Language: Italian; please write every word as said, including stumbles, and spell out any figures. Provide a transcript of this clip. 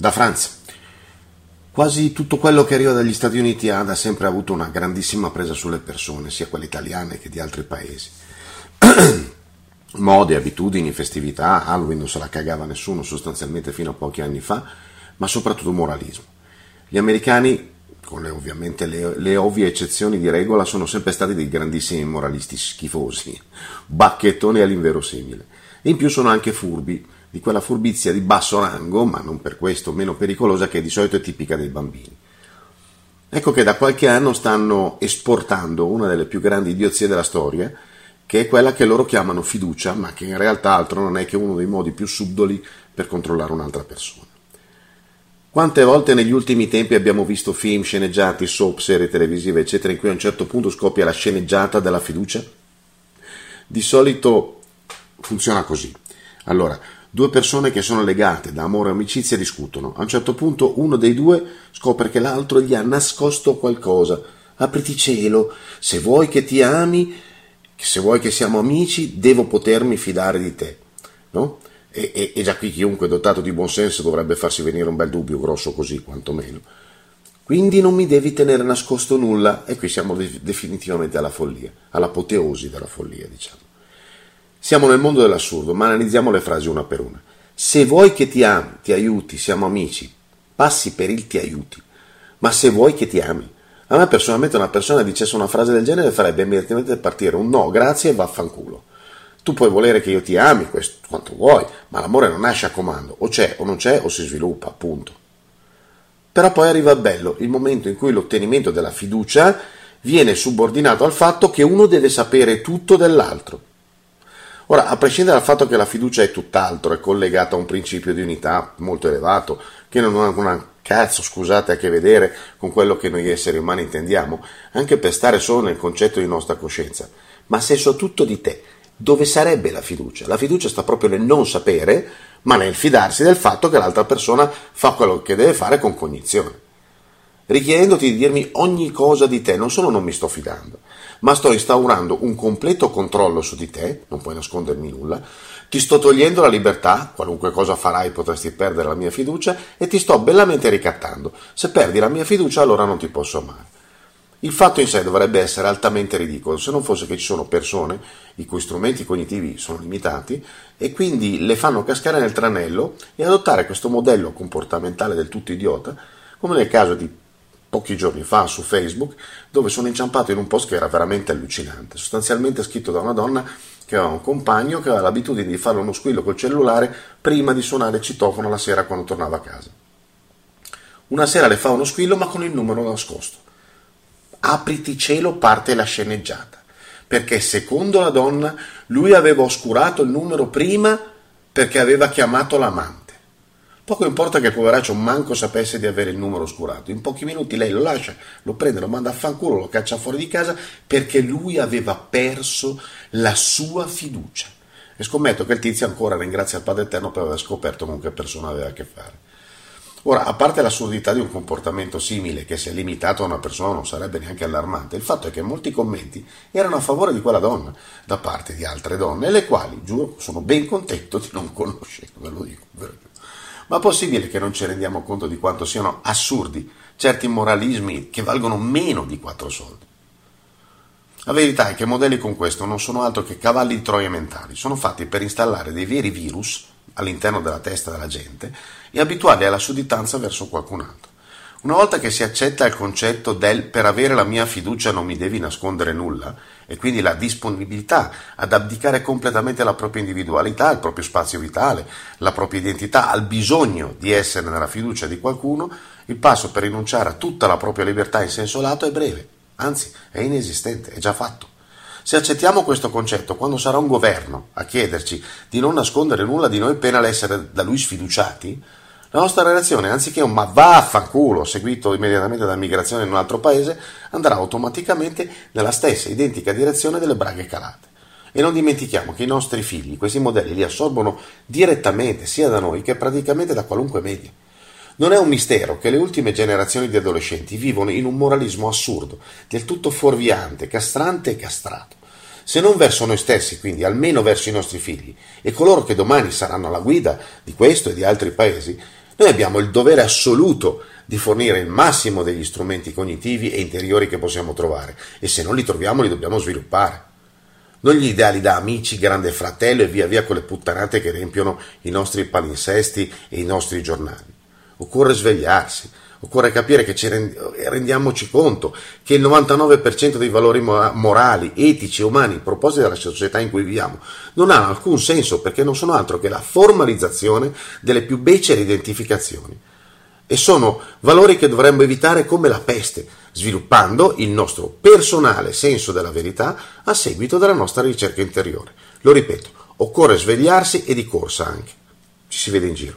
da Francia. Quasi tutto quello che arriva dagli Stati Uniti ha da sempre avuto una grandissima presa sulle persone, sia quelle italiane che di altri paesi. Mode, abitudini, festività, Halloween non se la cagava nessuno sostanzialmente fino a pochi anni fa, ma soprattutto moralismo. Gli americani, con le, ovviamente le, le ovvie eccezioni di regola, sono sempre stati dei grandissimi moralisti schifosi, bacchettoni all'inverosimile. E in più sono anche furbi, di quella furbizia di basso rango, ma non per questo meno pericolosa, che di solito è tipica dei bambini. Ecco che da qualche anno stanno esportando una delle più grandi idiozie della storia, che è quella che loro chiamano fiducia, ma che in realtà altro non è che uno dei modi più subdoli per controllare un'altra persona. Quante volte negli ultimi tempi abbiamo visto film, sceneggiati, soap, serie televisive, eccetera, in cui a un certo punto scoppia la sceneggiata della fiducia? Di solito funziona così. Allora, due persone che sono legate da amore e amicizia discutono. A un certo punto uno dei due scopre che l'altro gli ha nascosto qualcosa. Apriti cielo, se vuoi che ti ami... se vuoi che siamo amici, devo potermi fidare di te, no? E, e, e già qui chiunque dotato di buonsenso dovrebbe farsi venire un bel dubbio, grosso così, quantomeno. Quindi non mi devi tenere nascosto nulla, e qui siamo de- definitivamente alla follia, all'apoteosi della follia, diciamo. Siamo nel mondo dell'assurdo, ma analizziamo le frasi una per una. Se vuoi che ti ami, ti aiuti, siamo amici, passi per il ti aiuti, ma se vuoi che ti ami. A me personalmente una persona dicesse una frase del genere farebbe immediatamente partire un no, grazie e vaffanculo. Tu puoi volere che io ti ami questo, quanto vuoi, ma l'amore non nasce a comando, o c'è o non c'è o si sviluppa, appunto. Però poi arriva il bello, il momento in cui l'ottenimento della fiducia viene subordinato al fatto che uno deve sapere tutto dell'altro. Ora, a prescindere dal fatto che la fiducia è tutt'altro, è collegata a un principio di unità molto elevato, che non ha una cazzo, scusate, a che vedere con quello che noi esseri umani intendiamo, anche per stare solo nel concetto di nostra coscienza. Ma se so tutto di te, dove sarebbe la fiducia? La fiducia sta proprio nel non sapere, ma nel fidarsi del fatto che l'altra persona fa quello che deve fare con cognizione. Richiedendoti di dirmi ogni cosa di te, non solo non mi sto fidando, ma sto instaurando un completo controllo su di te, non puoi nascondermi nulla, ti sto togliendo la libertà, qualunque cosa farai potresti perdere la mia fiducia, e ti sto bellamente ricattando. Se perdi la mia fiducia, allora non ti posso amare. Il fatto in sé dovrebbe essere altamente ridicolo, se non fosse che ci sono persone i cui strumenti cognitivi sono limitati e quindi le fanno cascare nel tranello e adottare questo modello comportamentale del tutto idiota, come nel caso di pochi giorni fa su Facebook, dove sono inciampato in un post che era veramente allucinante, sostanzialmente scritto da una donna che aveva un compagno che aveva l'abitudine di fare uno squillo col cellulare prima di suonare il citofono la sera quando tornava a casa. Una sera le fa uno squillo ma con il numero nascosto. Apriti cielo, parte la sceneggiata, perché secondo la donna lui aveva oscurato il numero prima perché aveva chiamato l'amante. Poco importa che il poveraccio manco sapesse di avere il numero oscurato, in pochi minuti lei lo lascia, lo prende, lo manda a fanculo, lo caccia fuori di casa perché lui aveva perso la sua fiducia. E scommetto che il tizio ancora ringrazia il Padre Eterno per aver scoperto con che persona aveva a che fare. Ora, a parte l'assurdità di un comportamento simile che se limitato a una persona non sarebbe neanche allarmante, il fatto è che molti commenti erano a favore di quella donna da parte di altre donne, le quali, giuro, sono ben contento di non conoscere, ve lo dico veramente. Ma possibile che non ci rendiamo conto di quanto siano assurdi certi moralismi che valgono meno di quattro soldi? La verità è che modelli come questo non sono altro che cavalli di Troia mentali, sono fatti per installare dei veri virus all'interno della testa della gente e abituarli alla sudditanza verso qualcun altro. Una volta che si accetta il concetto del per avere la mia fiducia non mi devi nascondere nulla, e quindi la disponibilità ad abdicare completamente la propria individualità, il proprio spazio vitale, la propria identità, al bisogno di essere nella fiducia di qualcuno, il passo per rinunciare a tutta la propria libertà in senso lato è breve, anzi è inesistente, è già fatto. Se accettiamo questo concetto, quando sarà un governo a chiederci di non nascondere nulla di noi pena l'essere da lui sfiduciati, la nostra reazione, anziché un ma vaffanculo seguito immediatamente da migrazione in un altro paese, andrà automaticamente nella stessa identica direzione delle braghe calate. E non dimentichiamo che i nostri figli, questi modelli, li assorbono direttamente sia da noi che praticamente da qualunque media. Non è un mistero che le ultime generazioni di adolescenti vivono in un moralismo assurdo, del tutto fuorviante, castrante e castrato. Se non verso noi stessi, quindi almeno verso i nostri figli e coloro che domani saranno alla guida di questo e di altri paesi, Noi abbiamo il dovere assoluto di fornire il massimo degli strumenti cognitivi e interiori che possiamo trovare, e se non li troviamo li dobbiamo sviluppare. Non gli ideali da Amici, Grande Fratello e via via con le puttanate che riempiono i nostri palinsesti e i nostri giornali. Occorre svegliarsi, occorre capire che ci rendi- rendiamoci conto che il novantanove per cento dei valori mo- morali, etici e umani proposti dalla società in cui viviamo non hanno alcun senso, perché non sono altro che la formalizzazione delle più becere identificazioni. E sono valori che dovremmo evitare come la peste, sviluppando il nostro personale senso della verità a seguito della nostra ricerca interiore. Lo ripeto, occorre svegliarsi, e di corsa anche. Ci si vede in giro.